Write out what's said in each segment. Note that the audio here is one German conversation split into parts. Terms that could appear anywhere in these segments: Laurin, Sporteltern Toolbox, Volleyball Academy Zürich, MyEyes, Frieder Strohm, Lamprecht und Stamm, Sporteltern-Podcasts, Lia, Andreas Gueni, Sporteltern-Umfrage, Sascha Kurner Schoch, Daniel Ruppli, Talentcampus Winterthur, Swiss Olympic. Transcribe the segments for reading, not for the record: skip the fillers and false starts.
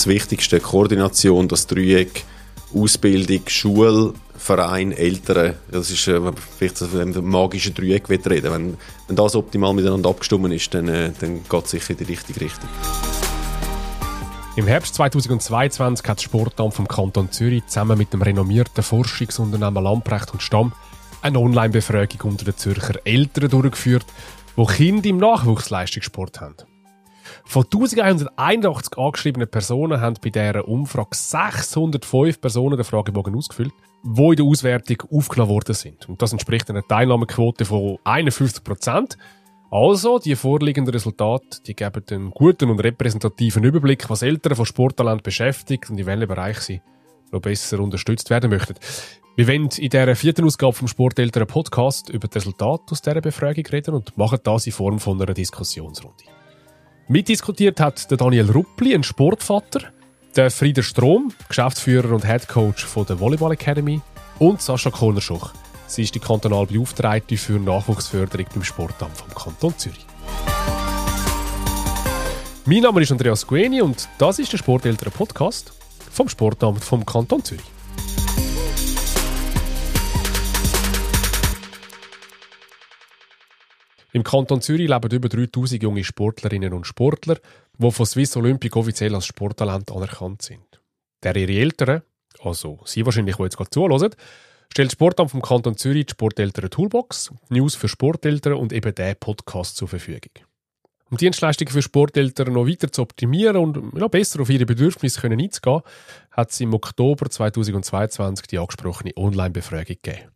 das Wichtigste, Koordination, das Dreieck, Ausbildung, Schule, Verein, Eltern. Das ist vielleicht von dem magischen Dreieck reden. Wenn das optimal miteinander abgestimmt ist, dann geht es sicher in die richtige Richtung. Im Herbst 2022 hat das Sportamt vom Kanton Zürich zusammen mit dem renommierten Forschungsunternehmen Lamprecht und Stamm eine Online-Befragung unter den Zürcher Eltern durchgeführt, die Kinder im Nachwuchsleistungssport haben. Von 1181 angeschriebenen Personen haben bei dieser Umfrage 605 Personen den Fragebogen ausgefüllt, die in der Auswertung aufgenommen worden sind. Und das entspricht einer Teilnahmequote von 51%. Also, die vorliegenden Resultate, die geben einen guten und repräsentativen Überblick, was Eltern von Sporttalent beschäftigt und in welchem Bereich sie noch besser unterstützt werden möchten. Wir wollen in dieser 4. Ausgabe vom Sporteltern-Podcast über die Resultate aus dieser Befragung reden und machen das in Form von einer Diskussionsrunde. Mitdiskutiert hat der Daniel Ruppli, ein Sportvater, der Frieder Strohm, Geschäftsführer und Headcoach von der Volleyball Academy und Sascha Kurner Schoch. Sie ist die kantonal Beauftragte für Nachwuchsförderung beim Sportamt vom Kanton Zürich. Mein Name ist Andreas Gueni und das ist der Sporteltern-Podcast vom Sportamt vom Kanton Zürich. Im Kanton Zürich leben über 3000 junge Sportlerinnen und Sportler, die von Swiss Olympic offiziell als Sporttalent anerkannt sind. Deren ihre Eltern, also Sie wahrscheinlich, die jetzt gerade zuhören, stellt das Sportamt vom Kanton Zürich die Sporteltern Toolbox, News für Sporteltern und eben diesen Podcast zur Verfügung. Um die Dienstleistungen für Sporteltern noch weiter zu optimieren und noch besser auf ihre Bedürfnisse einzugehen, hat es im Oktober 2022 die angesprochene Online-Befragung gegeben.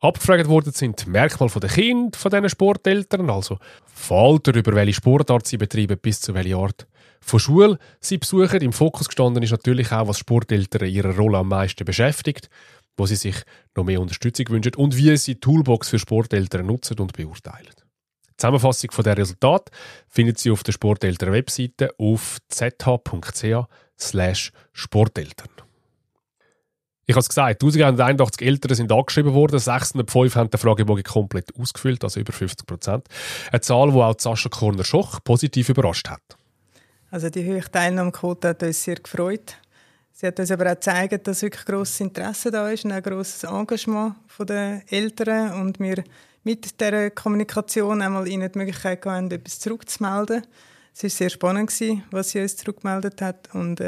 Abgefragt worden sind die Merkmale der Kinder von diesen Sporteltern, also von Alter, über welche Sportart sie betreiben, bis zu welcher Art von Schule sie besuchen. Im Fokus gestanden ist natürlich auch, was Sporteltern ihre Rolle am meisten beschäftigt, wo sie sich noch mehr Unterstützung wünschen und wie sie die Toolbox für Sporteltern nutzen und beurteilen. Die Zusammenfassung der Resultate findet Sie auf der Sporteltern-Webseite auf zh.ch/sporteltern. Ich habe es gesagt, 1181 Eltern sind angeschrieben worden, 605 haben den Fragebogen komplett ausgefüllt, also über 50%. Eine Zahl, die auch Sascha Kurner Schoch positiv überrascht hat. Also die hohe Teilnahmequote hat uns sehr gefreut. Sie hat uns aber auch gezeigt, dass wirklich grosses Interesse da ist und ein grosses Engagement der Eltern. Und wir mit dieser Kommunikation einmal ihnen die Möglichkeit haben, etwas zurückzumelden. Es war sehr spannend, was sie uns zurückgemeldet hat. Und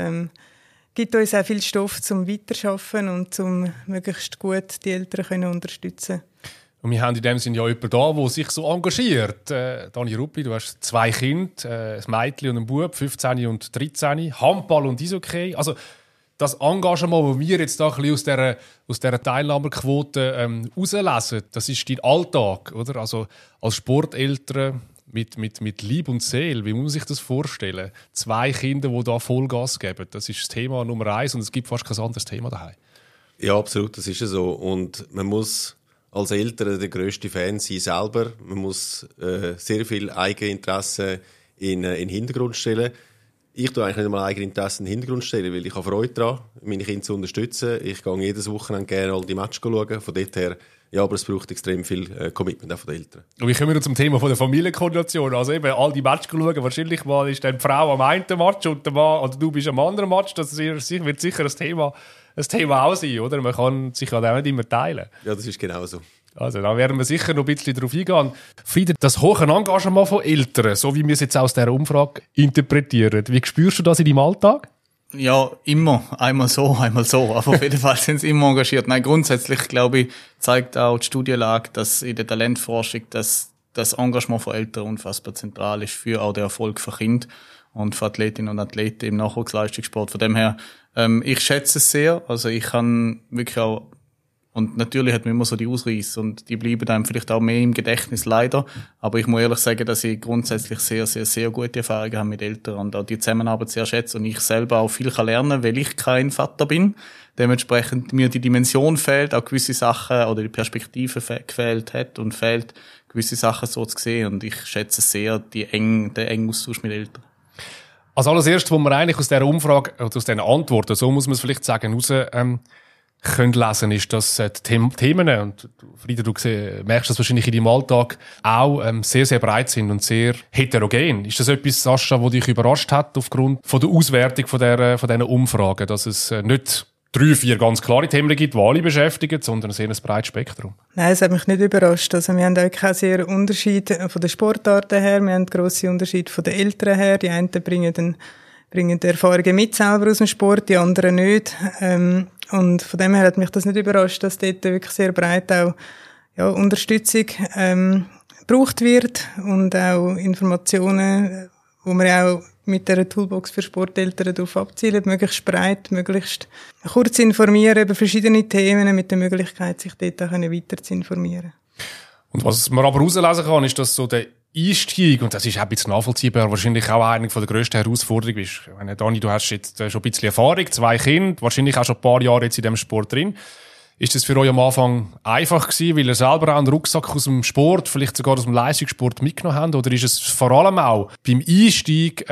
gibt uns auch viel Stoff zum Weiterarbeiten und zum möglichst gut die Eltern unterstützen können. Und wir haben in dem Sinne ja jemanden da, der sich so engagiert. Dani Ruppli, du hast 2 Kinder, ein Mädchen und ein Bub, 15 und 13, Handball und Eishockey. Also das Engagement, das wir jetzt da ein bisschen aus dieser Teilnahmerquote herauslesen, das ist dein Alltag, oder? Also als Sporteltern mit Leib und Seele, wie muss man sich das vorstellen? 2 Kinder, die da Vollgas geben, das ist das Thema Nummer 1 und es gibt fast kein anderes Thema daheim. Ja, absolut, das ist ja so. Und man muss als Eltern der grösste Fan sein selber. Man muss sehr viel Eigeninteresse in den Hintergrund stellen. Ich tue eigentlich nicht mal Eigeninteresse in den Hintergrund stellen, weil ich habe Freude daran, meine Kinder zu unterstützen. Ich gehe jedes Wochenende gerne all die Matches schauen. Von dort her, ja, aber es braucht extrem viel Commitment auch von den Eltern. Und wie kommen wir zum Thema von der Familienkoordination? Also eben, all die Matches schauen, wahrscheinlich mal ist dann die Frau am einen Match und der Mann, oder du bist am anderen Match. Das wird sicher ein Thema auch sein, oder? Man kann sich halt auch nicht immer teilen. Ja, das ist genau so. Also, da werden wir sicher noch ein bisschen drauf eingehen. Frieder, das hohe Engagement von Eltern, so wie wir es jetzt aus dieser Umfrage interpretieren, wie spürst du das in deinem Alltag? Ja, immer. Einmal so. Aber auf jeden Fall sind sie immer engagiert. Nein, grundsätzlich, glaube ich, zeigt auch die Studienlage, dass in der Talentforschung das Engagement von Eltern unfassbar zentral ist für auch den Erfolg von Kindern und von Athletinnen und Athleten im Nachwuchsleistungssport. Von dem her, ich schätze es sehr. Also ich kann wirklich auch. Und natürlich hat man immer so die Ausreißer und die bleiben einem vielleicht auch mehr im Gedächtnis, leider. Aber ich muss ehrlich sagen, dass ich grundsätzlich sehr, sehr, sehr gute Erfahrungen habe mit Eltern und auch die Zusammenarbeit sehr schätze und ich selber auch viel lernen kann, weil ich kein Vater bin. Dementsprechend mir die Dimension fehlt, auch gewisse Sachen oder die Perspektive gefehlt hat und fehlt, gewisse Sachen so zu sehen. Und ich schätze sehr den engen Austausch mit Eltern. Als allererstes, was man eigentlich aus dieser Umfrage, oder aus diesen Antworten, so muss man es vielleicht sagen, raus können lesen, ist, dass Themen, und Frieder, du merkst das wahrscheinlich in deinem Alltag, auch sehr, sehr breit sind und sehr heterogen. Ist das etwas, Sascha, das dich überrascht hat aufgrund von der Auswertung von dieser Umfragen, dass es nicht 3-4 ganz klare Themen gibt, die alle beschäftigen, sondern ein sehr breites Spektrum? Nein, es hat mich nicht überrascht. Also, wir haben auch keinen sehr Unterschied von den Sportarten her, wir haben grosse Unterschiede von den Eltern her. Die einen bringen die Erfahrungen mit selber aus dem Sport, die anderen nicht. Und von dem her hat mich das nicht überrascht, dass dort wirklich sehr breit auch Unterstützung gebraucht wird und auch Informationen, wo man auch mit dieser Toolbox für Sporteltern darauf abzielen, möglichst breit, möglichst kurz informieren über verschiedene Themen, mit der Möglichkeit, sich dort auch weiter zu informieren. Und was man aber herauslesen kann, ist, dass so der Einstieg, und das ist auch ein bisschen nachvollziehbar, wahrscheinlich auch eine der grössten Herausforderungen ist. Ich meine, Dani, du hast jetzt schon ein bisschen Erfahrung, 2 Kinder, wahrscheinlich auch schon ein paar Jahre jetzt in diesem Sport drin. Ist das für euch am Anfang einfach gewesen, weil ihr selber auch einen Rucksack aus dem Sport, vielleicht sogar aus dem Leistungssport mitgenommen habt? Oder ist es vor allem auch beim Einstieg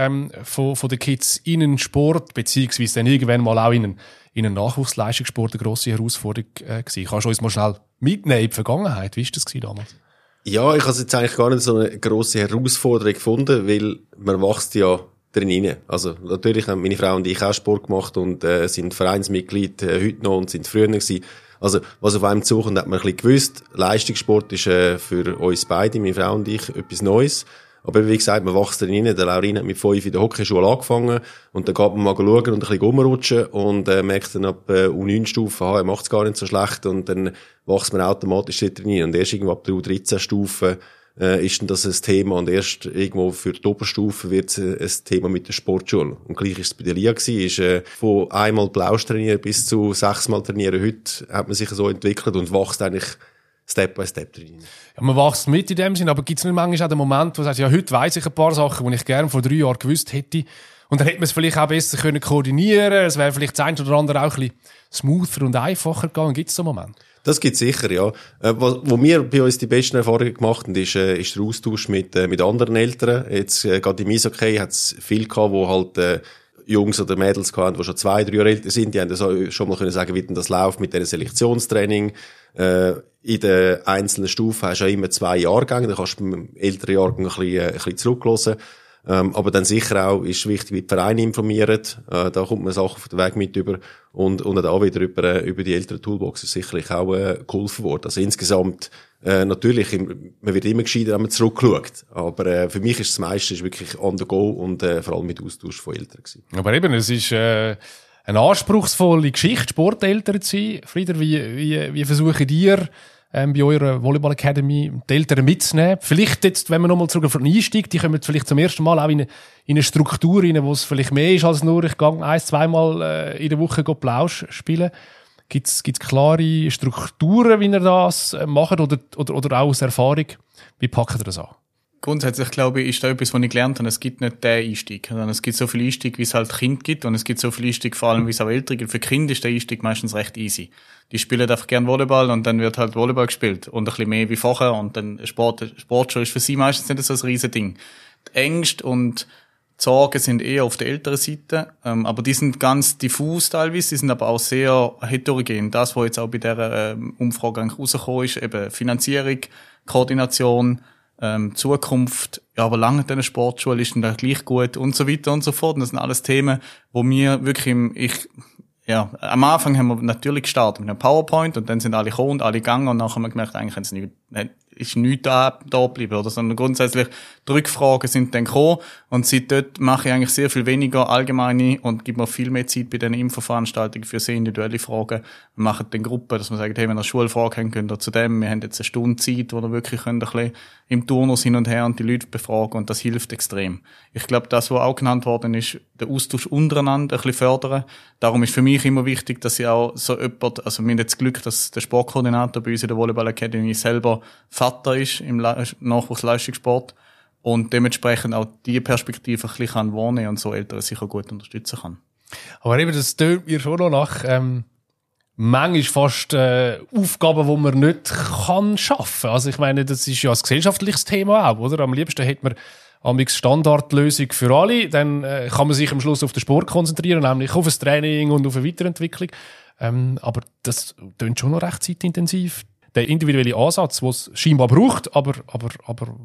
von den Kids in den Sport, beziehungsweise dann irgendwann mal auch in einen Nachwuchsleistungssport eine grosse Herausforderung gewesen? Kannst du uns mal schnell mitnehmen in die Vergangenheit? Wie war das damals? Ja, ich habe jetzt eigentlich gar nicht so eine grosse Herausforderung gefunden, weil man wächst ja drin rein. Also natürlich haben meine Frau und ich auch Sport gemacht und sind Vereinsmitglied heute noch und sind früher gewesen. Also, was auf einem zukommt, hat man ein bisschen gewusst. Leistungssport ist für uns beide, meine Frau und ich, etwas Neues. Aber wie gesagt, man wächst drin rein. Der Laurin hat mit 5 in der Hockeyschule angefangen. Und dann geht man mal schauen und ein bisschen rumrutschen. Und merkt dann ab U9-Stufe, er macht es gar nicht so schlecht. Und dann wächst man automatisch drin rein. Und erst irgendwo ab der U13-Stufe ist dann das ein Thema. Und erst irgendwo für die Oberstufe wird es ein Thema mit der Sportschule. Und gleich ist es bei der Lia gewesen. Ist, von einmal Blausch trainieren bis zu 6-mal trainieren. Heute hat man sich so entwickelt und wächst eigentlich Step by Step drin. Ja, man wächst mit in dem Sinn, aber gibt es nicht manchmal auch den Moment, wo du sagst, ja, heute weiss ich ein paar Sachen, die ich gerne vor 3 Jahren gewusst hätte. Und dann hätte man es vielleicht auch besser können koordinieren können. Es wäre vielleicht das eine oder andere auch ein bisschen smoother und einfacher gegangen. Gibt es so einen Moment? Das gibt's sicher, ja. Wo wir bei uns die besten Erfahrungen gemacht haben, ist der Austausch mit anderen Eltern. Jetzt, gerade im Eishockey hat's viel gehabt, wo halt, Jungs oder Mädels hatten, die schon 2-3 Jahre älter sind, die haben das schon mal können sagen, wie denn das läuft mit diesem Selektionstraining. In den einzelnen Stufen hast du ja immer 2 Jahrgänge, da kannst du beim älteren Jahrgang ein bisschen zurücklassen. Aber dann sicher auch ist wichtig, wie die Vereine informieren. Da kommt man Sachen auf den Weg mit über. Und dann auch wieder über die älteren Toolboxen sicherlich auch geholfen worden. Also insgesamt, natürlich, man wird immer gescheiter, wenn man zurückschaut. Aber für mich ist das meiste wirklich on the go und vor allem mit Austausch von Eltern gewesen. Aber eben, es ist eine anspruchsvolle Geschichte, Sporteltern zu sein. Frieder, wie versuchen ihr, bei eurer Volleyball Academy die Eltern mitzunehmen? Vielleicht jetzt, wenn man nochmal zurück auf den Einstieg, die kommen vielleicht zum ersten Mal auch in eine Struktur rein, wo es vielleicht mehr ist als nur, ich gehe 1-2-mal in der Woche Plausch spielen. Gibt's klare Strukturen, wie ihr das macht, oder auch aus Erfahrung? Wie packt ihr das an? Grundsätzlich, glaube ich, ist da etwas, was ich gelernt habe. Es gibt nicht den Einstieg, sondern es gibt so viel Einstieg, wie es halt Kinder gibt, und es gibt so viel Einstieg, vor allem, wie es auch Eltern gibt. Für Kinder ist der Einstieg meistens recht easy. Die spielen einfach gerne Volleyball und dann wird halt Volleyball gespielt und ein bisschen mehr wie vorher, und dann Sportschule ist für sie meistens nicht so ein riesen Ding. Die Ängste und die Sorgen sind eher auf der älteren Seite, aber die sind ganz diffus teilweise, die sind aber auch sehr heterogen. Das, was jetzt auch bei dieser Umfrage rausgekommen ist, eben Finanzierung, Koordination, Zukunft, ja, aber lange eine Sportschule ist dann gleich gut und so weiter und so fort. Und das sind alles Themen, wo wir wirklich am Anfang haben wir natürlich gestartet mit einem PowerPoint und dann sind alle gekommen und alle gegangen und nachher haben wir gemerkt, eigentlich ist nichts da geblieben, oder? Sondern grundsätzlich die Rückfragen sind dann gekommen und seit dort mache ich eigentlich sehr viel weniger allgemeine und gebe mir viel mehr Zeit bei diesen Infoveranstaltungen für sehr individuelle Fragen. Wir machen dann Gruppen, dass man sagt, hey, wenn ihr eine Schulfrage habt, könnt ihr zu dem, wir haben jetzt eine Stunde Zeit, wo ihr wirklich könnt ein bisschen im Turnus hin und her und die Leute befragen, und das hilft extrem. Ich glaube, das, was auch genannt worden ist, den Austausch untereinander ein bisschen fördern. Darum ist für mich immer wichtig, dass ich auch so jemand, also wir haben jetzt das Glück, dass der Sportkoordinator bei uns in der Volleyball Academy selber Vater ist im Nachwuchsleistungssport und dementsprechend auch diese Perspektive ein bisschen wahrnehmen und so Eltern sicher gut unterstützen kann. Aber eben, das tönt mir schon noch nach manchmal fast Aufgaben, die man nicht kann schaffen. Also ich meine, das ist ja ein gesellschaftliches Thema auch, oder? Am liebsten hätte man eine Standardlösung für alle, dann kann man sich am Schluss auf den Sport konzentrieren, nämlich auf das Training und auf eine Weiterentwicklung. Aber das klingt schon noch recht zeitintensiv. Der individuelle Ansatz, den es scheinbar braucht, aber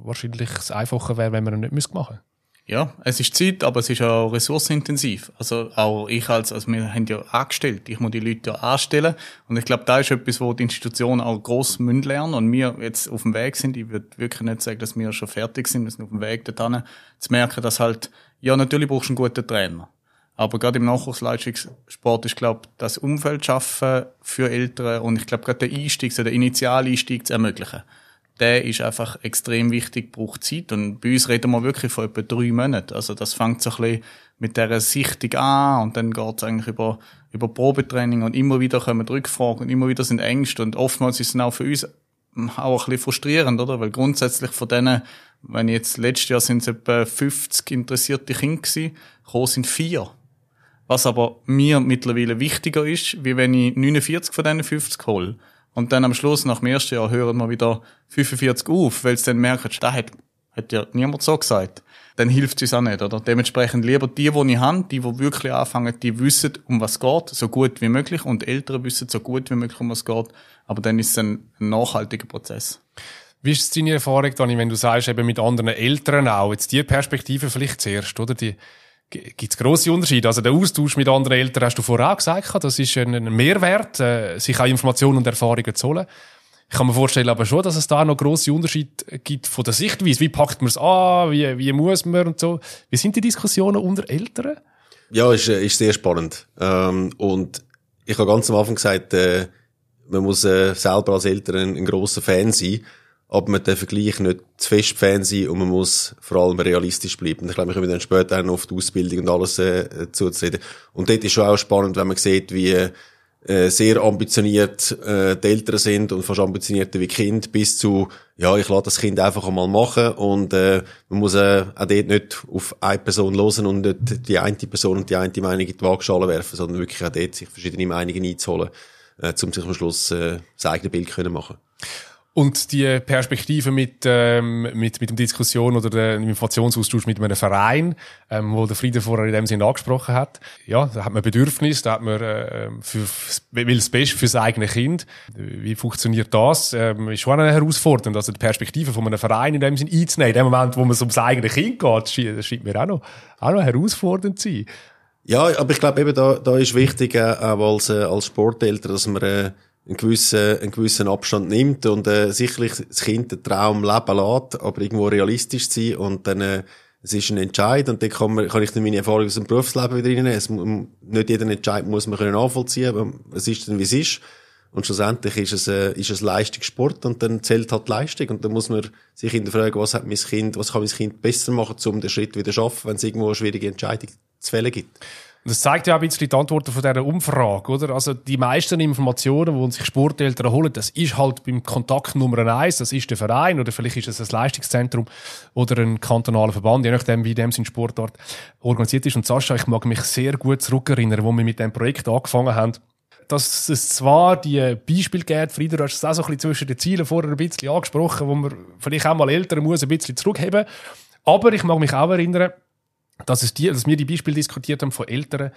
wahrscheinlich es einfacher wäre, wenn man ihn nicht machen müsste. Ja, es ist Zeit, aber es ist auch ressourcenintensiv. Also auch ich also wir haben ja angestellt, ich muss die Leute ja anstellen. Und ich glaube, da ist etwas, wo die Institutionen auch gross müssen lernen. Und wir jetzt auf dem Weg sind, ich würde wirklich nicht sagen, dass wir schon fertig sind, wir sind auf dem Weg dorthin, zu merken, dass halt, ja natürlich brauchst du einen guten Trainer. Aber gerade im Nachwuchsleistungssport ist, glaube ich, das Umfeld schaffen für Eltern und ich glaube, gerade der Einstieg, so der Initialeinstieg zu ermöglichen. Der ist einfach extrem wichtig, braucht Zeit. Und bei uns reden wir wirklich von etwa 3 Monaten. Also das fängt so ein bisschen mit dieser Sichtung an und dann geht es eigentlich über Probetraining und immer wieder kommen Rückfragen und immer wieder sind Ängste. Und oftmals ist es auch für uns auch ein bisschen frustrierend, oder? Weil grundsätzlich von denen, wenn jetzt letztes Jahr sind es etwa 50 interessierte Kinder gewesen, gekommen sind 4. Was aber mir mittlerweile wichtiger ist, wie wenn ich 49 von diesen 50 hole. Und dann am Schluss, nach dem ersten Jahr, hören wir wieder 45 auf, weil sie dann merken, das hat ja niemand so gesagt. Dann hilft es uns auch nicht, oder? Dementsprechend lieber die ich habe, die wirklich anfangen, die wissen, um was es geht, so gut wie möglich. Und die Eltern wissen so gut wie möglich, um was es geht. Aber dann ist es ein nachhaltiger Prozess. Wie ist deine Erfahrung, Dani, wenn du sagst, eben mit anderen Eltern auch, jetzt die Perspektive vielleicht zuerst, oder? Gibt es grosse Unterschiede? Also, der Austausch mit anderen Eltern hast du vorher auch gesagt, das ist ein Mehrwert, sich auch Informationen und Erfahrungen zu holen. Ich kann mir vorstellen aber schon, dass es da noch grosse Unterschiede gibt von der Sichtweise. Wie packt man es an? Wie muss man und so? Wie sind die Diskussionen unter Eltern? Ja, ist sehr spannend. Und ich habe ganz am Anfang gesagt, man muss selber als Eltern ein grosser Fan sein. Aber man darf gleich nicht zu fest Fan sein und man muss vor allem realistisch bleiben. Und ich glaube, wir kommen dann später auch noch auf die Ausbildung und alles zuzureden. Und dort ist schon auch spannend, wenn man sieht, wie sehr ambitioniert die Eltern sind und fast ambitionierter wie Kind, bis zu, ja, ich lasse das Kind einfach einmal machen und man muss auch dort nicht auf eine Person hören und nicht die eine Person und die eine Meinung in die Waagschale werfen, sondern wirklich auch dort sich verschiedene Meinungen einzuholen, um sich am Schluss das eigene Bild können machen. Und die Perspektive mit der Diskussion oder dem Informationsaustausch mit einem Verein, wo der Frieder vorher in dem Sinn angesprochen hat. Ja, da hat man Bedürfnis, da hat man, will das Beste fürs eigene Kind. Wie funktioniert das? Ist schon eine Herausforderung. Also die Perspektive von einem Verein in dem Sinn einzunehmen, in dem Moment, wo man ums eigene Kind geht, das scheint mir auch noch herausfordernd zu sein. Ja, aber ich glaube eben, da ist wichtig, auch als Sporteltern, dass man, einen gewissen Abstand nimmt und sicherlich das Kind den Traum leben lässt, aber irgendwo realistisch zu sein und dann es ist ein Entscheid und dann kann ich dann meine Erfahrung aus dem Berufsleben wieder reinnehmen. Nicht jeden Entscheid muss man können nachvollziehen, aber es ist dann wie es ist und schlussendlich ist es Leistungssport und dann zählt halt die Leistung und dann muss man sich hinterfragen, was kann mein Kind besser machen, um den Schritt wieder zu schaffen, wenn es irgendwo eine schwierige Entscheidung zu fällen gibt. Das zeigt ja auch ein bisschen die Antworten von dieser Umfrage, oder? Also, die meisten Informationen, die sich Sporteltern holen, das ist halt beim Kontakt Nummer 1, das ist der Verein, oder vielleicht ist es ein Leistungszentrum oder ein kantonaler Verband, je nachdem, wie dem sein Sportort organisiert ist. Und Sascha, ich mag mich sehr gut zurückerinnern, wo wir mit dem Projekt angefangen haben, dass es zwar die Beispiele gibt, Frieder, du hast es auch so ein bisschen zwischen den Zielen vorher ein bisschen angesprochen, wo man vielleicht auch mal Eltern muss ein bisschen zurückheben. Aber ich mag mich auch erinnern, dass wir die Beispiele diskutiert haben von Eltern,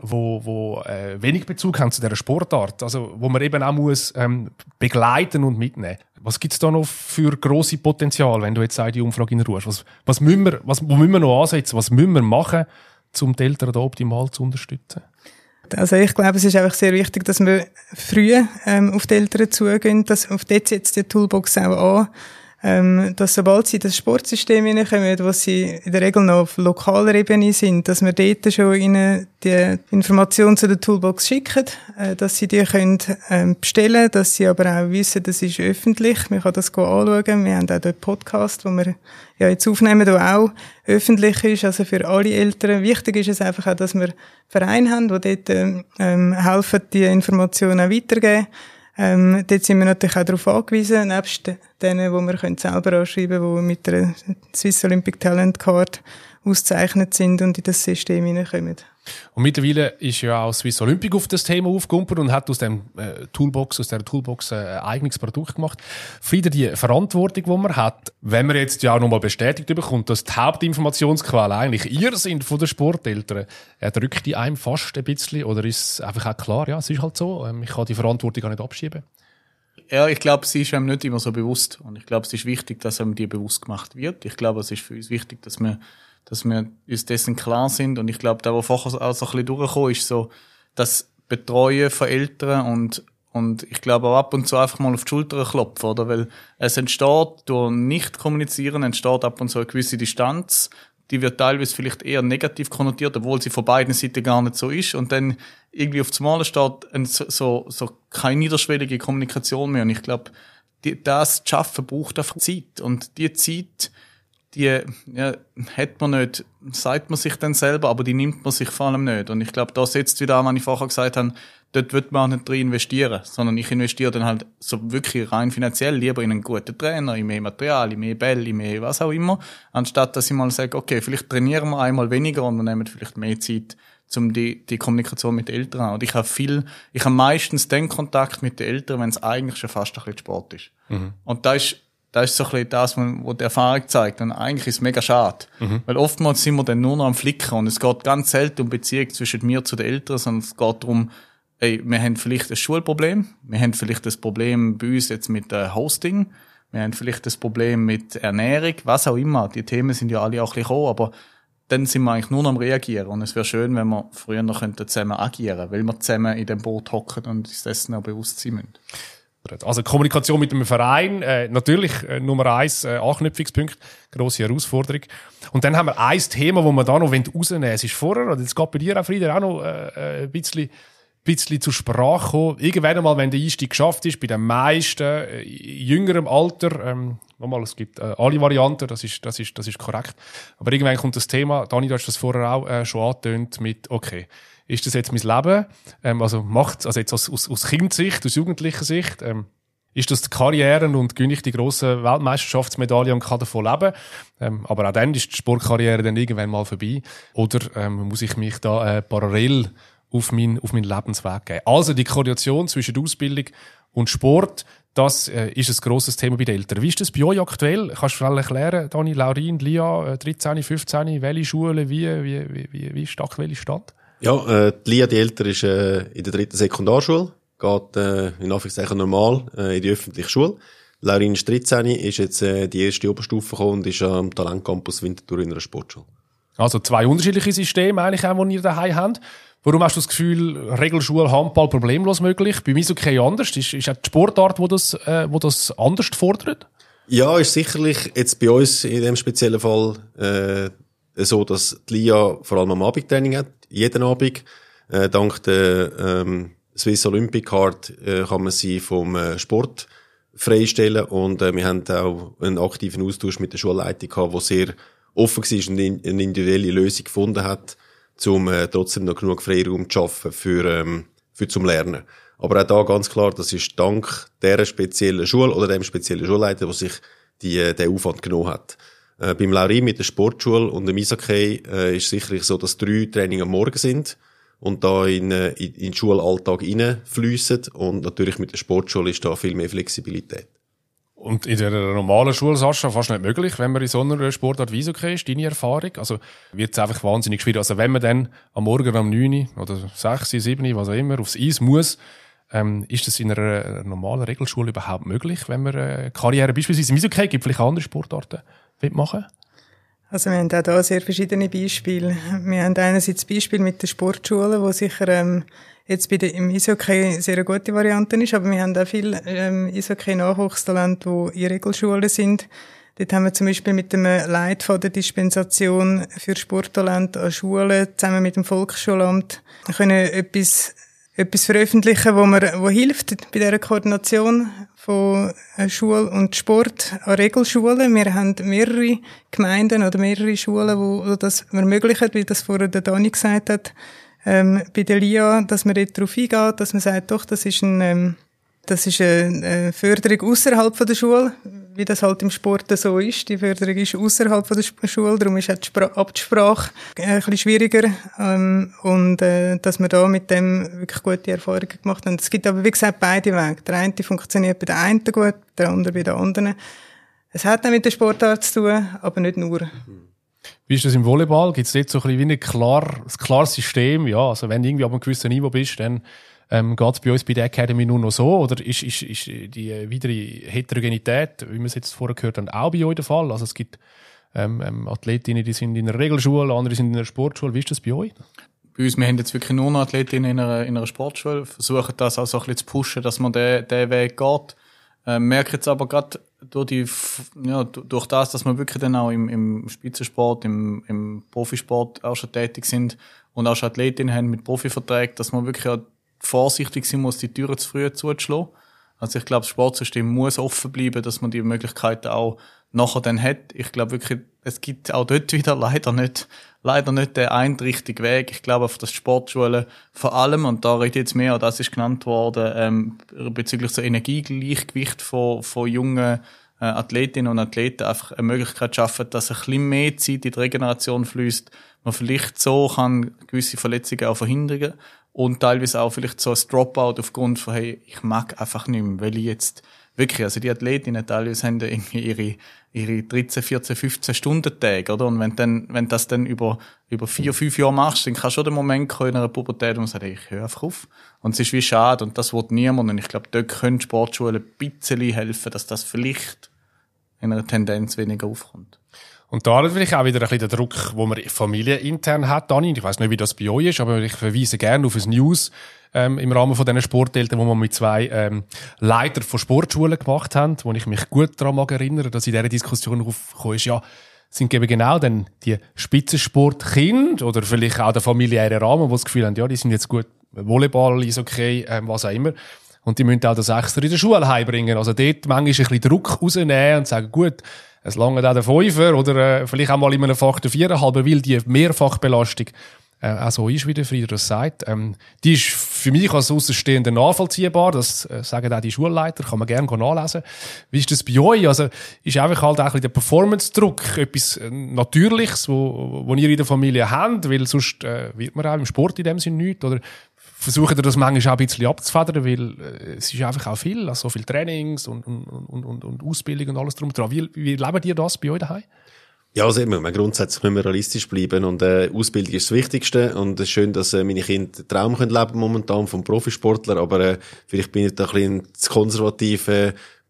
wo wenig Bezug haben zu dieser Sportart, also wo man eben auch muss begleiten und mitnehmen. Was gibt's da noch für grosse Potenzial, wenn du jetzt die Umfrage reinruhst? Wo müssen wir noch ansetzen? Was müssen wir machen, um die Eltern da optimal zu unterstützen? Also ich glaube, es ist einfach sehr wichtig, dass wir früh auf die Eltern zugehen, dass auf dort setzt die Toolbox auch an. Dass sobald sie in das Sportsystem hineinkommen, wo sie in der Regel noch auf lokaler Ebene sind, dass wir dort schon ihnen die Informationen zu der Toolbox schicken, dass sie die können bestellen, dass sie aber auch wissen, das ist öffentlich, man kann das anschauen, wir haben auch dort Podcast, wo wir ja jetzt aufnehmen, der auch öffentlich ist, also für alle Eltern. Wichtig ist es einfach auch, dass wir Vereine haben, die dort helfen, die Informationen auch weitergeben. Dort sind wir natürlich auch darauf angewiesen, nebst denen, die wir selber anschreiben können, die mit der Swiss Olympic Talent Card ausgezeichnet sind und in das System hineinkommen. Und mittlerweile ist ja auch Swiss Olympic auf das Thema aufgekommen und hat aus dem Toolbox ein eigenes Produkt gemacht. Frieder, die Verantwortung, die man hat, wenn man jetzt ja auch nochmal bestätigt bekommt, dass die Hauptinformationsquelle eigentlich ihr sind von den Sporteltern, drückt die einem fast ein bisschen oder ist einfach auch klar, ja, es ist halt so, ich kann die Verantwortung auch nicht abschieben? Ja, ich glaube, sie ist einem nicht immer so bewusst und ich glaube, es ist wichtig, dass einem die bewusst gemacht wird. Ich glaube, es ist für uns wichtig, dass wir uns dessen klar sind. Und ich glaube, da, was vorher auch so ein bisschen durchgekommen ist, so das Betreuen von Eltern und ich glaube auch ab und zu einfach mal auf die Schulter klopfen, oder? Weil es entsteht durch Nicht-Kommunizieren, entsteht ab und zu eine gewisse Distanz. Die wird teilweise vielleicht eher negativ konnotiert, obwohl sie von beiden Seiten gar nicht so ist. Und dann irgendwie auf das Malen steht so keine niederschwellige Kommunikation mehr. Und ich glaube, das zu schaffen braucht einfach Zeit. Und die Zeit, die hat man nicht, sagt man sich dann selber, aber die nimmt man sich vor allem nicht. Und ich glaube, da setzt wieder an, was ich vorher gesagt habe, dort wird man auch nicht drin investieren, sondern ich investiere dann halt so wirklich rein finanziell lieber in einen guten Trainer, in mehr Material, in mehr Bälle, in mehr was auch immer, anstatt dass ich mal sage, okay, vielleicht trainieren wir einmal weniger und wir nehmen vielleicht mehr Zeit, um die Kommunikation mit den Eltern an. Und ich habe meistens den Kontakt mit den Eltern, wenn es eigentlich schon fast ein bisschen Sport ist. Mhm. Und das ist so ein bisschen das, was die Erfahrung zeigt. Und eigentlich ist es mega schade. Mhm. Weil oftmals sind wir dann nur noch am Flickern. Und es geht ganz selten um Beziehung zwischen mir zu den Eltern, sondern es geht darum, ey, wir haben vielleicht ein Schulproblem. Wir haben vielleicht das Problem bei uns jetzt mit Hosting. Wir haben vielleicht das Problem mit Ernährung. Was auch immer. Die Themen sind ja alle auch ein bisschen gekommen. Aber dann sind wir eigentlich nur noch am Reagieren. Und es wäre schön, wenn wir früher noch zusammen agieren könnten, weil wir zusammen in dem Boot hocken und uns dessen auch bewusst sein müssen. Also Kommunikation mit dem Verein, natürlich Nummer 1, Anknüpfungspunkt, grosse Herausforderung. Und dann haben wir ein Thema, das wir da noch rausnehmen wollen. Es ist vorher, und jetzt geht bei dir auch, Frieder, auch noch ein bisschen zur Sprache gekommen. Irgendwann mal, wenn der Einstieg geschafft ist, bei den meisten jüngerem Alter, nochmal, es gibt alle Varianten, das ist korrekt. Aber irgendwann kommt das Thema, Dani, du hast das vorher auch schon angetönt mit, okay, ist das jetzt mein Leben? Also macht's, also jetzt aus Kindsicht, aus jugendlicher Sicht, ist das die Karrieren und gönne ich die grossen Weltmeisterschaftsmedaillen und kann davon leben? Aber auch dann ist die Sportkarriere dann irgendwann mal vorbei. Oder muss ich mich da parallel auf meinen Lebensweg geben? Also die Koordination zwischen Ausbildung und Sport, das ist ein grosses Thema bei den Eltern. Wie ist das bei euch aktuell? Kannst du schnell erklären, Dani, Laurin, Lia, 13, 15, welche Schule, wie stark welche Stadt? Ja, die Lia, die Eltern, ist in der 3. Sekundarschule, geht in Anführungszeichen normal in die öffentliche Schule. Laurin ist 13, ist jetzt die erste Oberstufe gekommen und ist am Talentcampus Winterthur in einer Sportschule. Also 2 unterschiedliche Systeme eigentlich auch, die ihr daheim habt. Warum hast du das Gefühl, Regelschule, Handball problemlos möglich? Bei mir ist okay anders. Ist auch die Sportart, wo das anders fordert? Ja, ist sicherlich jetzt bei uns in dem speziellen Fall so, dass die Lia vor allem am Abendtraining hat. Jeden Abend. Dank der Swiss Olympic Card kann man sie vom Sport freistellen. Und wir haben auch einen aktiven Austausch mit der Schulleitung gehabt, der sehr offen war und eine individuelle Lösung gefunden hat, um trotzdem noch genug Freiraum zu schaffen für zum Lernen. Aber auch da ganz klar, das ist dank dieser speziellen Schule oder dem speziellen Schulleiter, der sich den Aufwand genommen hat. Beim Laurin mit der Sportschule und dem Eishockey ist sicherlich so, dass 3 Training am Morgen sind und da in den Schulalltag reinfliessen. Und natürlich mit der Sportschule ist da viel mehr Flexibilität. Und in der normalen Schule, Sascha, fast nicht möglich, wenn man in so einer Sportart wie okay ist, deine Erfahrung? Also wird es einfach wahnsinnig schwierig. Also wenn man dann am Morgen um 9 oder 6, 7, was auch immer, aufs Eis muss, ist das in einer normalen Regelschule überhaupt möglich, wenn man Karriere beispielsweise im Eishockey, gibt vielleicht andere Sportarten, machen? Also wir haben auch da sehr verschiedene Beispiele. Wir haben einerseits Beispiele mit den Sportschulen, wo sicher jetzt im Eishockey sehr eine gute Variante ist, aber wir haben auch viele Eishockey-Nachwuchstalente, die in Regelschulen sind. Dort haben wir zum Beispiel mit dem Leid von der Dispensation für Sporttalente an Schulen zusammen mit dem Volksschulamt können etwas veröffentlichen, wo hilft bei dieser Koordination von Schule und Sport an Regelschulen. Wir haben mehrere Gemeinden oder mehrere Schulen, wo das ermöglichen, wie das vorher der Dani gesagt hat, bei der Lia, dass man dort darauf eingeht, dass man sagt, doch, das ist ein Das ist eine Förderung ausserhalb der Schule, wie das halt im Sport so ist. Die Förderung ist ausserhalb der Schule, darum ist auch die Absprache ein bisschen schwieriger. Und dass wir da mit dem wirklich gute Erfahrungen gemacht haben. Es gibt aber, wie gesagt, beide Wege. Der eine funktioniert bei der einen gut, der andere bei der anderen. Es hat auch mit der Sportart zu tun, aber nicht nur. Wie ist das im Volleyball? Gibt es dort so ein bisschen wie ein klares System? Ja, also wenn du irgendwie auf einem gewissen Niveau bist, dann geht es bei uns bei der Academy nur noch so? Oder ist die weitere Heterogenität, wie wir es jetzt vorher gehört haben, auch bei euch der Fall? Also es gibt Athletinnen, die sind in einer Regelschule, andere sind in einer Sportschule. Wie ist das bei euch? Bei uns, wir haben jetzt wirklich nur noch Athletinnen in einer Sportschule, versuchen das auch so ein bisschen zu pushen, dass man den Weg geht. Merke jetzt aber gerade durch das, dass wir wirklich dann auch im Spitzensport, im Profisport auch schon tätig sind und auch schon Athletinnen haben mit Profiverträgen, dass man wirklich auch vorsichtig sein muss, die Türen zu früh zuzuschlagen. Also ich glaube, das Sportsystem muss offen bleiben, dass man die Möglichkeiten auch nachher dann hat. Ich glaube wirklich, es gibt auch dort wieder leider nicht den einen richtigen Weg. Ich glaube, auf das Sportschulen vor allem, und da rede ich jetzt mehr, das ist genannt worden, bezüglich so Energiegleichgewicht von jungen Athletinnen und Athleten einfach eine Möglichkeit schaffen, dass ein bisschen mehr Zeit in die Regeneration fließt. Man vielleicht so kann gewisse Verletzungen auch verhindern und teilweise auch vielleicht so ein Dropout aufgrund von, hey, ich mag einfach nicht mehr, weil ich jetzt wirklich, also die Athletinnen teilweise haben irgendwie ihre 13, 14, 15 Stunden Tage, oder? Und wenn das dann über 4-5 Jahre machst, dann kann schon der Moment kommen in einer Pubertät, wo man sagt, hey, ich höre einfach auf. Und es ist wie schade, und das will niemand. Und ich glaube, dort können Sportschulen ein bisschen helfen, dass das vielleicht in einer Tendenz weniger aufkommt. Und da hat vielleicht auch wieder ein bisschen den Druck, den man familienintern hat, Dani. Ich weiss nicht, wie das bei euch ist, aber ich verweise gerne auf ein News, im Rahmen von diesen Sporteltern, wo wir mit zwei Leitern von Sportschulen gemacht haben, wo ich mich gut daran erinnere, dass in dieser Diskussion aufgekommen ist, ja, sind eben genau dann die Spitzensportkinder oder vielleicht auch der familiäre Rahmen, wo das Gefühl haben, ja, die sind jetzt gut, Volleyball ist okay, was auch immer. Und die müssen auch das Extra in der Schule heimbringen. Also dort manchmal ein bisschen Druck rausnehmen und sagen, gut, es langt auch der Fünfer oder vielleicht auch mal in einem Fach der Viererhalb, weil die Mehrfachbelastung auch so ist, wie der Frieder das sagt. Die ist für mich als Aussenstehender nachvollziehbar. Das sagen auch die Schulleiter, kann man gerne nachlesen. Wie ist das bei euch? Also ist einfach halt auch ein bisschen der Performance-Druck etwas Natürliches, wo ihr in der Familie habt, weil sonst wird man auch im Sport in dem Sinne nichts. Oder versucht ihr das manchmal auch ein bisschen abzufedern, weil es ist einfach auch viel, also so viel Trainings und Ausbildung und alles drum dran. Wie lebt ihr das bei euch daheim? Ja, also immer. Grundsätzlich müssen wir realistisch bleiben und Ausbildung ist das Wichtigste und es ist schön, dass meine Kinder den Traum leben können momentan vom Profisportler, aber vielleicht bin ich da ein bisschen zu konservativ,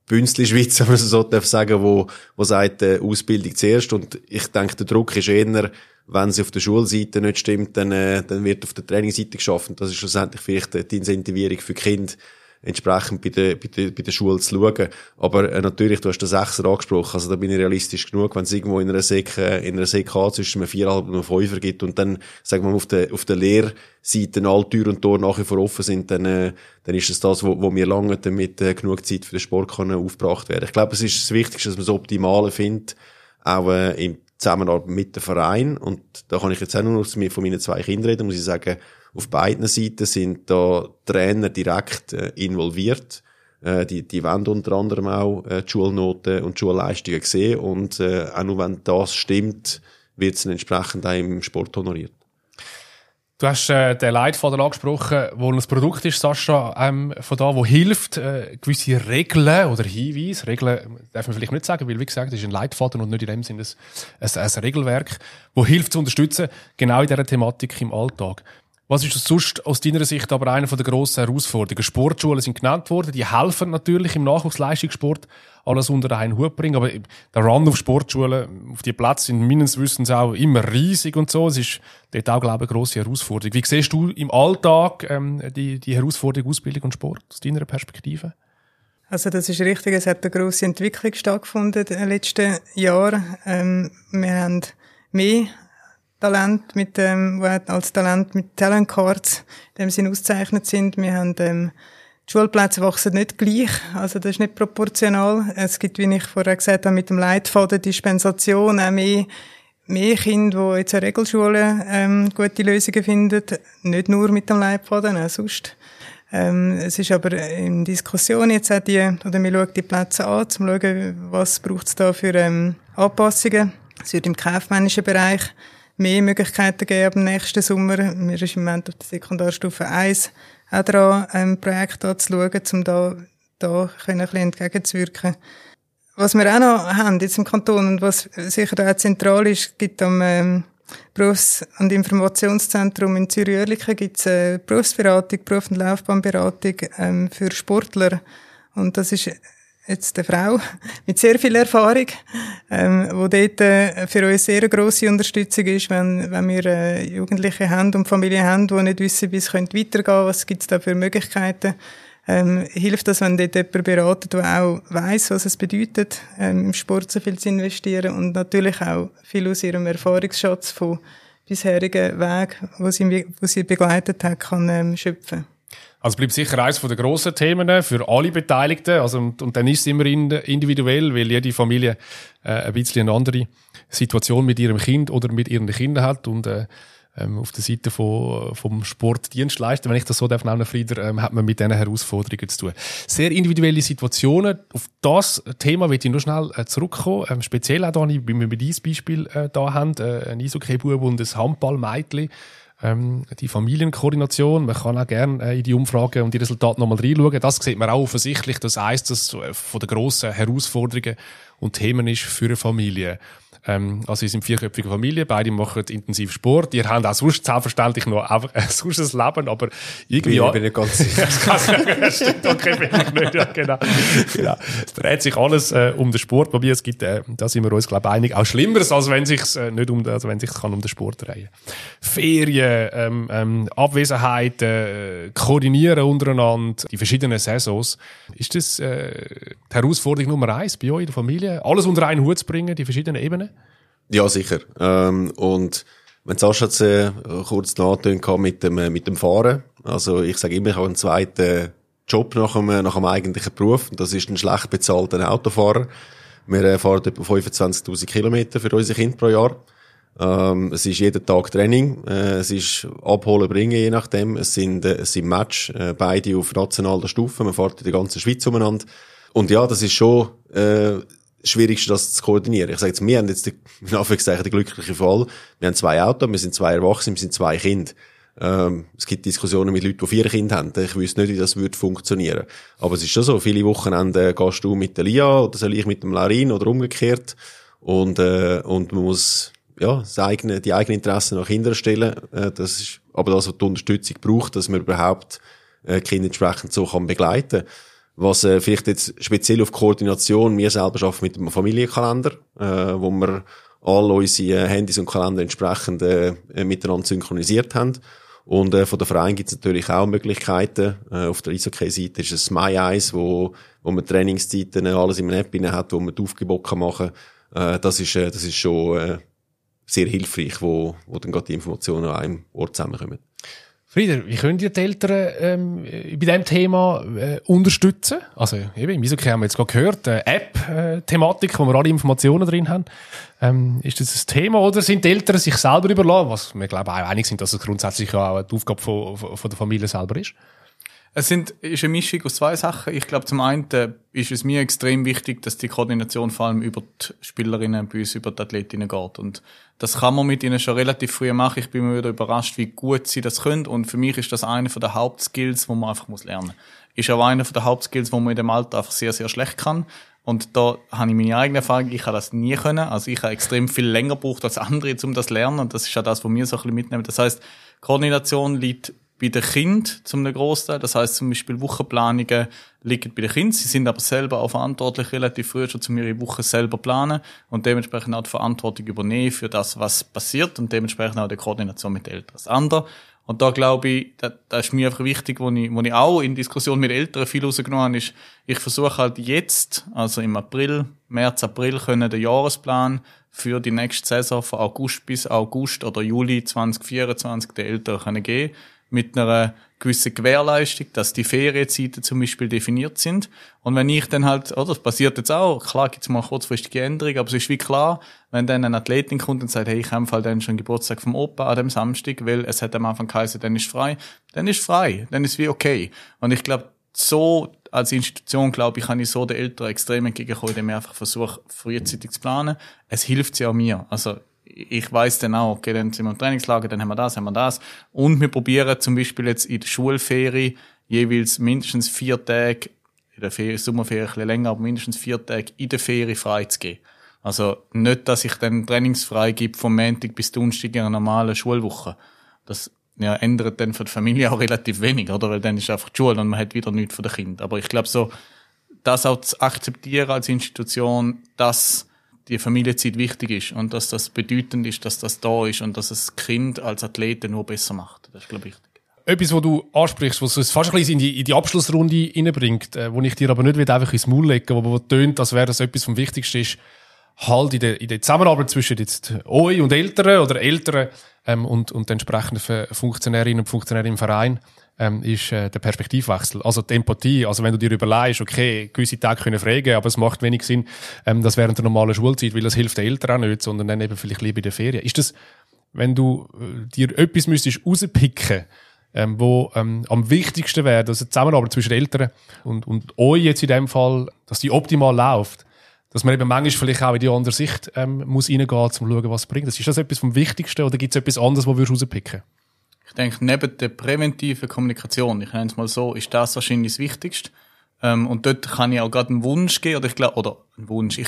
Bünzli-Schweiz, wenn man so darf sagen, wo sagt, Ausbildung zuerst, und ich denke, der Druck ist eher, wenn sie auf der Schulseite nicht stimmt, dann wird auf der Trainingsseite geschaffen. Das ist schlussendlich vielleicht die Incentivierung für die Kinder, entsprechend bei der Schule zu schauen. Aber natürlich, du hast den Sechser angesprochen, also da bin ich realistisch genug, wenn es irgendwo in einer Sek zwischen einem Viererhalb und einem Fünfer gibt und dann, sagen wir mal, auf der Lehrseite alle Türen und Tore nach wie vor offen sind, dann ist es das, wo wir lange damit genug Zeit für den Sport kann aufgebracht werden. Ich glaube, es ist das Wichtigste, dass man das Optimale findet, auch im Zusammenarbeit mit dem Verein, und da kann ich jetzt auch nur noch von meinen zwei Kindern reden, muss ich sagen, auf beiden Seiten sind da Trainer direkt involviert, die wollen unter anderem auch die Schulnoten und die Schulleistungen sehen, und auch nur wenn das stimmt, wird es entsprechend auch im Sport honoriert. Du hast den Leitfaden angesprochen, wo ein Produkt ist, Sascha, von da, wo hilft, gewisse Regeln oder Hinweise, Regeln darf man vielleicht nicht sagen, weil, wie gesagt, das ist ein Leitfaden und nicht in dem Sinne ein Regelwerk, wo hilft zu unterstützen, genau in dieser Thematik im Alltag. Was ist das sonst aus deiner Sicht aber eine der grossen Herausforderungen? Sportschulen sind genannt worden, die helfen natürlich im Nachwuchsleistungssport, alles unter einen Hut bringen, aber der Run auf Sportschulen, auf die Plätze sind meines Wissens auch immer riesig und so. Es ist dort auch, glaube ich, eine grosse Herausforderung. Wie siehst du im Alltag die Herausforderung Ausbildung und Sport aus deiner Perspektive? Also das ist richtig, es hat eine grosse Entwicklung stattgefunden in den letzten Jahren. Wir haben mehr Talent als Talent mit Talentcards in dem Sinn ausgezeichnet sind. Wir haben, die Schulplätze wachsen nicht gleich. Also, das ist nicht proportional. Es gibt, wie ich vorher gesagt habe, mit dem Leitfaden Dispensation auch mehr Kinder, die jetzt an Regelschule, gute Lösungen finden. Nicht nur mit dem Leitfaden, auch sonst. Es ist aber in Diskussion jetzt auch oder man schaut die Plätze an, um zu schauen, was braucht es da für Anpassungen. Es wird im kaufmännischen Bereich mehr Möglichkeiten geben ab dem nächsten Sommer. Wir sind im Moment auf der Sekundarstufe 1 auch dran, Projekte anzuschauen, um da ein bisschen entgegenzuwirken. Was wir auch noch haben jetzt im Kanton und was sicher da auch zentral ist, gibt am Berufs- und Informationszentrum in Zürich-Oerlikon gibt's Berufsberatung, Berufs- und Laufbahnberatung für Sportler. Und das ist jetzt eine Frau mit sehr viel Erfahrung, wo dort für uns sehr eine grosse Unterstützung ist, wenn wir Jugendliche haben und Familien haben, die nicht wissen, wie es weitergehen könnte, was gibt's da für Möglichkeiten. Hilft das, wenn dort jemand beratet, der auch weiss, was es bedeutet, im Sport so viel zu investieren und natürlich auch viel aus ihrem Erfahrungsschatz von bisherigen Weg, wo sie begleitet hat, kann schöpfen. Also bleibt sicher eines der grossen Themen für alle Beteiligten. Also, und dann ist es immer individuell, weil jede Familie ein bisschen eine andere Situation mit ihrem Kind oder mit ihren Kindern hat und auf der Seite vom Sportdienstleister, wenn ich das so darf, nennen, Frieder, hat man mit diesen Herausforderungen zu tun. Sehr individuelle Situationen. Auf das Thema will ich nur schnell zurückkommen. Speziell auch, Dani, wenn wir mit diesem Beispiel da haben, ein Eishockey-Bub und ein Handball-Mädchen. Die Familienkoordination, man kann auch gerne in die Umfragen und die Resultate nochmal reinschauen. Das sieht man auch offensichtlich, das heisst, dass von den grossen Herausforderungen und Themen ist für eine Familie. Also wir sind 4-köpfige Familie, beide machen intensiv Sport. Ihr habt auch sonst selbstverständlich noch einfach sonst ein Leben, aber irgendwie... Ich bin nicht ganz sicher. Das stimmt, okay, bin ich nicht, ja, genau. Es dreht sich alles um den Sport, wobei es gibt, da sind wir uns, glaube ich, einig, auch Schlimmeres, als wenn es sich um den Sport drehen kann. Ferien, Abwesenheiten, koordinieren untereinander, die verschiedenen Saisons. Ist das die Herausforderung Nummer 1 bei euch in der Familie? Alles unter einen Hut zu bringen, die verschiedenen Ebenen? Ja, sicher. Und wenn Sascha jetzt kurz nachdenken kann mit dem Fahren, also ich sage immer, ich habe einen zweiten Job nach dem eigentlichen Beruf, und das ist ein schlecht bezahlter Autofahrer. Wir fahren etwa 25'000 Kilometer für unsere Kinder pro Jahr. Es ist jeden Tag Training, es ist abholen, bringen, je nachdem. Es sind Match, beide auf nationaler Stufe, man fährt in der ganzen Schweiz umeinander. Und ja, das ist schon... Schwierigste, das zu koordinieren. Ich sage jetzt, wir haben jetzt in Anführungszeichen den glücklichen Fall. Wir haben 2 Autos, wir sind 2 Erwachsene, wir sind 2 Kinder. Es gibt Diskussionen mit Leuten, die 4 Kinder haben. Ich wüsste nicht, wie das würde funktionieren. Aber es ist schon so. Viele Wochenenden gehst du mit der Lia oder soll ich mit dem Larin oder umgekehrt. Und man muss, ja, die eigenen Interessen nach hinten stellen. Das ist aber das, was die Unterstützung braucht, dass man überhaupt Kinder entsprechend so kann begleiten kann. Was vielleicht jetzt speziell auf Koordination, wir selber arbeiten mit einem Familienkalender, wo wir alle unsere Handys und Kalender entsprechend miteinander synchronisiert haben. Und von den Vereinen gibt es natürlich auch Möglichkeiten. Auf der Eishockey-Seite ist es MyEyes, wo man Trainingszeiten, alles in einer App hat, wo man die Aufgebote machen kann. Das ist schon sehr hilfreich, wo dann gerade die Informationen an einem Ort zusammenkommen. Frieder, wie können die Eltern bei diesem Thema unterstützen? Also eben, wieso haben wir jetzt gerade gehört, App-Thematik, wo wir alle Informationen drin haben. Ist das ein Thema oder sind die Eltern sich selber überlassen? Was wir, glaube ich, auch einig sind, dass es grundsätzlich auch die Aufgabe von der Familie selber ist. Es ist eine Mischung aus 2 Sachen. Ich glaube, zum einen ist es mir extrem wichtig, dass die Koordination vor allem über die Spielerinnen bei uns, über die Athletinnen geht. Und das kann man mit ihnen schon relativ früh machen. Ich bin immer wieder überrascht, wie gut sie das können. Und für mich ist das einer der Hauptskills, die man einfach lernen muss. Ist auch einer der Hauptskills, die man in dem Alter einfach sehr, sehr schlecht kann. Und da habe ich meine eigene Erfahrung, ich habe das nie können. Also ich habe extrem viel länger gebraucht als andere, um das zu lernen. Und das ist ja das, was wir so ein bisschen mitnehmen. Das heisst, Koordination liegt bei den Kindern zum grossen Teil. Das heisst, zum Beispiel Wochenplanungen liegen bei den Kindern. Sie sind aber selber auch verantwortlich, relativ früh schon, um ihre Woche selber planen und dementsprechend auch die Verantwortung übernehmen für das, was passiert und dementsprechend auch die Koordination mit den Eltern. Das andere, und da glaube ich, das ist mir einfach wichtig, wo ich auch in Diskussion mit Eltern viel rausgenommen habe, ist, ich versuche halt jetzt, also im März, April, können den Jahresplan für die nächste Saison von August bis August oder Juli 2024 den Eltern geben können. mit einer gewissen Gewährleistung, dass die Ferienzeiten zum Beispiel definiert sind. Und wenn ich dann halt, oder, das passiert jetzt auch, klar gibt's mal kurzfristige Änderungen, aber es ist wie klar, wenn dann eine Athletin kommt und sagt, hey, ich habe halt dann schon Geburtstag vom Opa an dem Samstag, weil es hat am Anfang geheißen, dann ist frei, dann ist wie okay. Und ich glaube, so als Institution, glaube ich, kann ich so den Eltern extrem entgegenkommen, indem ich einfach versuche, frühzeitig zu planen. Es hilft ja auch mir. Also ich weiss dann auch, okay, dann sind wir im Trainingslager, dann haben wir das. Und wir probieren zum Beispiel jetzt in der Schulferie jeweils mindestens 4 Tage, in der Sommerferie ein bisschen länger, aber mindestens 4 Tage in der Ferie freizugeben. Also nicht, dass ich dann trainingsfrei gebe vom Montag bis Donnerstag in einer normalen Schulwoche. Das ändert dann für die Familie auch relativ wenig, oder? Weil dann ist einfach die Schule und man hat wieder nichts von den Kindern. Aber ich glaube so, das auch zu akzeptieren als Institution, dass die Familienzeit wichtig ist und dass das bedeutend ist, dass das da ist und dass es das Kind als Athleten nur besser macht. Das ist, glaube ich, wichtig. Etwas, was du ansprichst, was uns fast ein bisschen in die Abschlussrunde reinbringt, wo ich dir aber nicht einfach ins Maul legen will, aber tönt, als wäre das etwas vom Wichtigsten ist, halt in der Zusammenarbeit zwischen jetzt euch und Eltern oder Eltern und entsprechenden Funktionärinnen und Funktionären im Verein ist der Perspektivwechsel, also die Empathie. Also wenn du dir überlegst, okay, gewisse Tage können fragen, aber es macht wenig Sinn, das während der normalen Schulzeit, weil das hilft den Eltern auch nicht, sondern dann eben vielleicht lieber in der Ferien. Ist das, wenn du dir etwas müsstest rauspicken, wo am wichtigsten wäre, dass die Zusammenarbeit zwischen Eltern und euch jetzt in dem Fall, dass die optimal läuft, dass man eben manchmal vielleicht auch in die andere Sicht muss reingehen, um zu schauen, was es bringt. Ist das etwas vom Wichtigsten oder gibt es etwas anderes, das du rauspicken würdest? Ich denke, neben der präventiven Kommunikation, ich nenne es mal so, ist das wahrscheinlich das Wichtigste. Und dort kann ich auch gerade einen Wunsch geben, Ich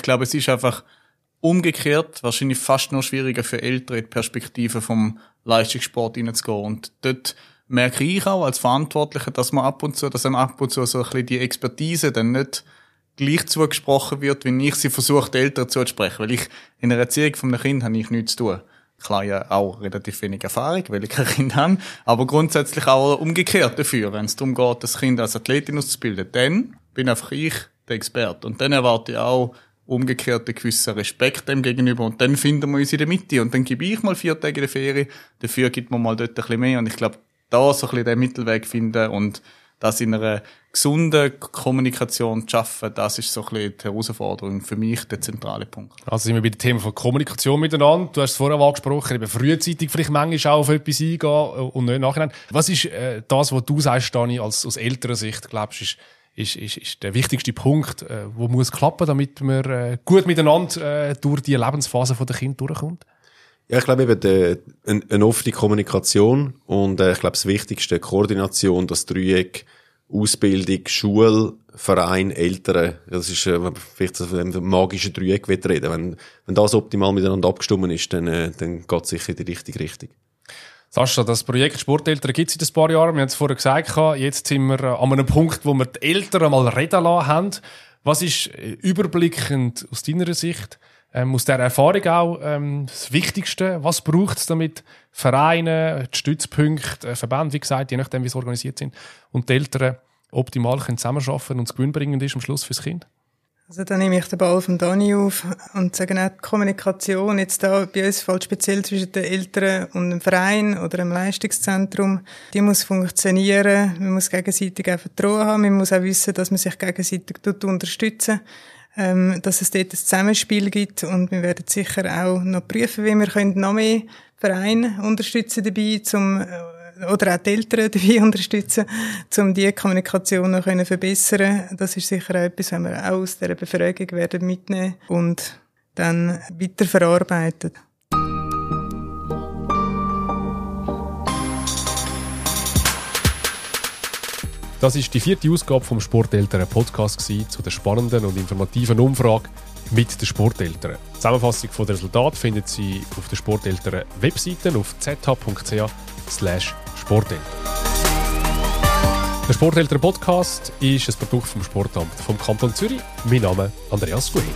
glaube, es ist einfach umgekehrt wahrscheinlich fast noch schwieriger für Eltern, in die Perspektive vom Leistungssport hineinzugehen. Und dort merke ich auch als Verantwortlicher, dass einem ab und zu so ein bisschen die Expertise dann nicht gleich zugesprochen wird, wenn ich sie versuche, den Eltern zuzusprechen. Weil ich in einer Erziehung von einem Kind habe ich nichts zu tun. Klar, ja auch relativ wenig Erfahrung, weil ich kein Kind habe, aber grundsätzlich auch umgekehrt dafür, wenn es darum geht, das Kind als Athletin auszubilden, dann bin einfach ich der Experte. Und dann erwarte ich auch umgekehrt einen gewissen Respekt dem gegenüber und dann finden wir uns in der Mitte und dann gebe ich mal 4 Tage in der Ferie, dafür gibt man mal dort ein bisschen mehr und ich glaube, da so ein bisschen den Mittelweg finden und das in einer gesunden Kommunikation zu schaffen, das ist so ein bisschen die Herausforderung, für mich der zentrale Punkt. Also sind wir bei dem Thema von Kommunikation miteinander. Du hast es vorher angesprochen, eben frühzeitig vielleicht manchmal auch auf etwas eingehen und nicht nachher. Was ist das, was du sagst, Dani, aus älterer Sicht, glaubst du, ist der wichtigste Punkt, wo muss klappen, damit man gut miteinander durch die Lebensphase der Kinder durchkommt? Ja, ich glaube eben, eine offene Kommunikation und ich glaube das Wichtigste, Koordination, das Dreieck, Ausbildung, Schule, Verein, Eltern. Das ist vielleicht so ein magisches Dreieck, wie ich rede. Wenn das optimal miteinander abgestimmt ist, dann geht es sicher in die richtige Richtung. Sascha, das Projekt Sporteltern gibt es in ein paar Jahren. Wir haben es vorher gesagt, jetzt sind wir an einem Punkt, wo wir die Eltern einmal reden lassen haben. Was ist überblickend aus deiner Sicht? Aus dieser Erfahrung auch das Wichtigste, was braucht es, damit Vereine, die Stützpunkte, Verbände, wie gesagt, je nachdem, wie sie organisiert sind, und die Eltern optimal können zusammenarbeiten und es gewinnbringend ist am Schluss fürs Kind? Also da nehme ich den Ball von Dani auf und sage auch, die Kommunikation jetzt da bei uns fällt speziell zwischen den Eltern und einem Verein oder einem Leistungszentrum, die muss funktionieren, man muss gegenseitig auch Vertrauen haben, man muss auch wissen, dass man sich gegenseitig unterstützen, dass es dort ein Zusammenspiel gibt und wir werden sicher auch noch prüfen, wie wir können noch mehr Vereine unterstützen dabei, oder auch die Eltern dabei unterstützen, um diese Kommunikation noch verbessern. Das ist sicher auch etwas, was wir auch aus dieser Befragung werden mitnehmen und dann weiterverarbeiten. Das war die 4. Ausgabe vom Sporteltern-Podcast zu der spannenden und informativen Umfrage mit den Sporteltern. Die Zusammenfassung der Resultate findet Sie auf der Sporteltern-Webseite auf zh.ch/sporteltern. Der Sporteltern-Podcast ist ein Produkt vom Sportamt vom Kanton Zürich. Mein Name ist Andreas Gueni.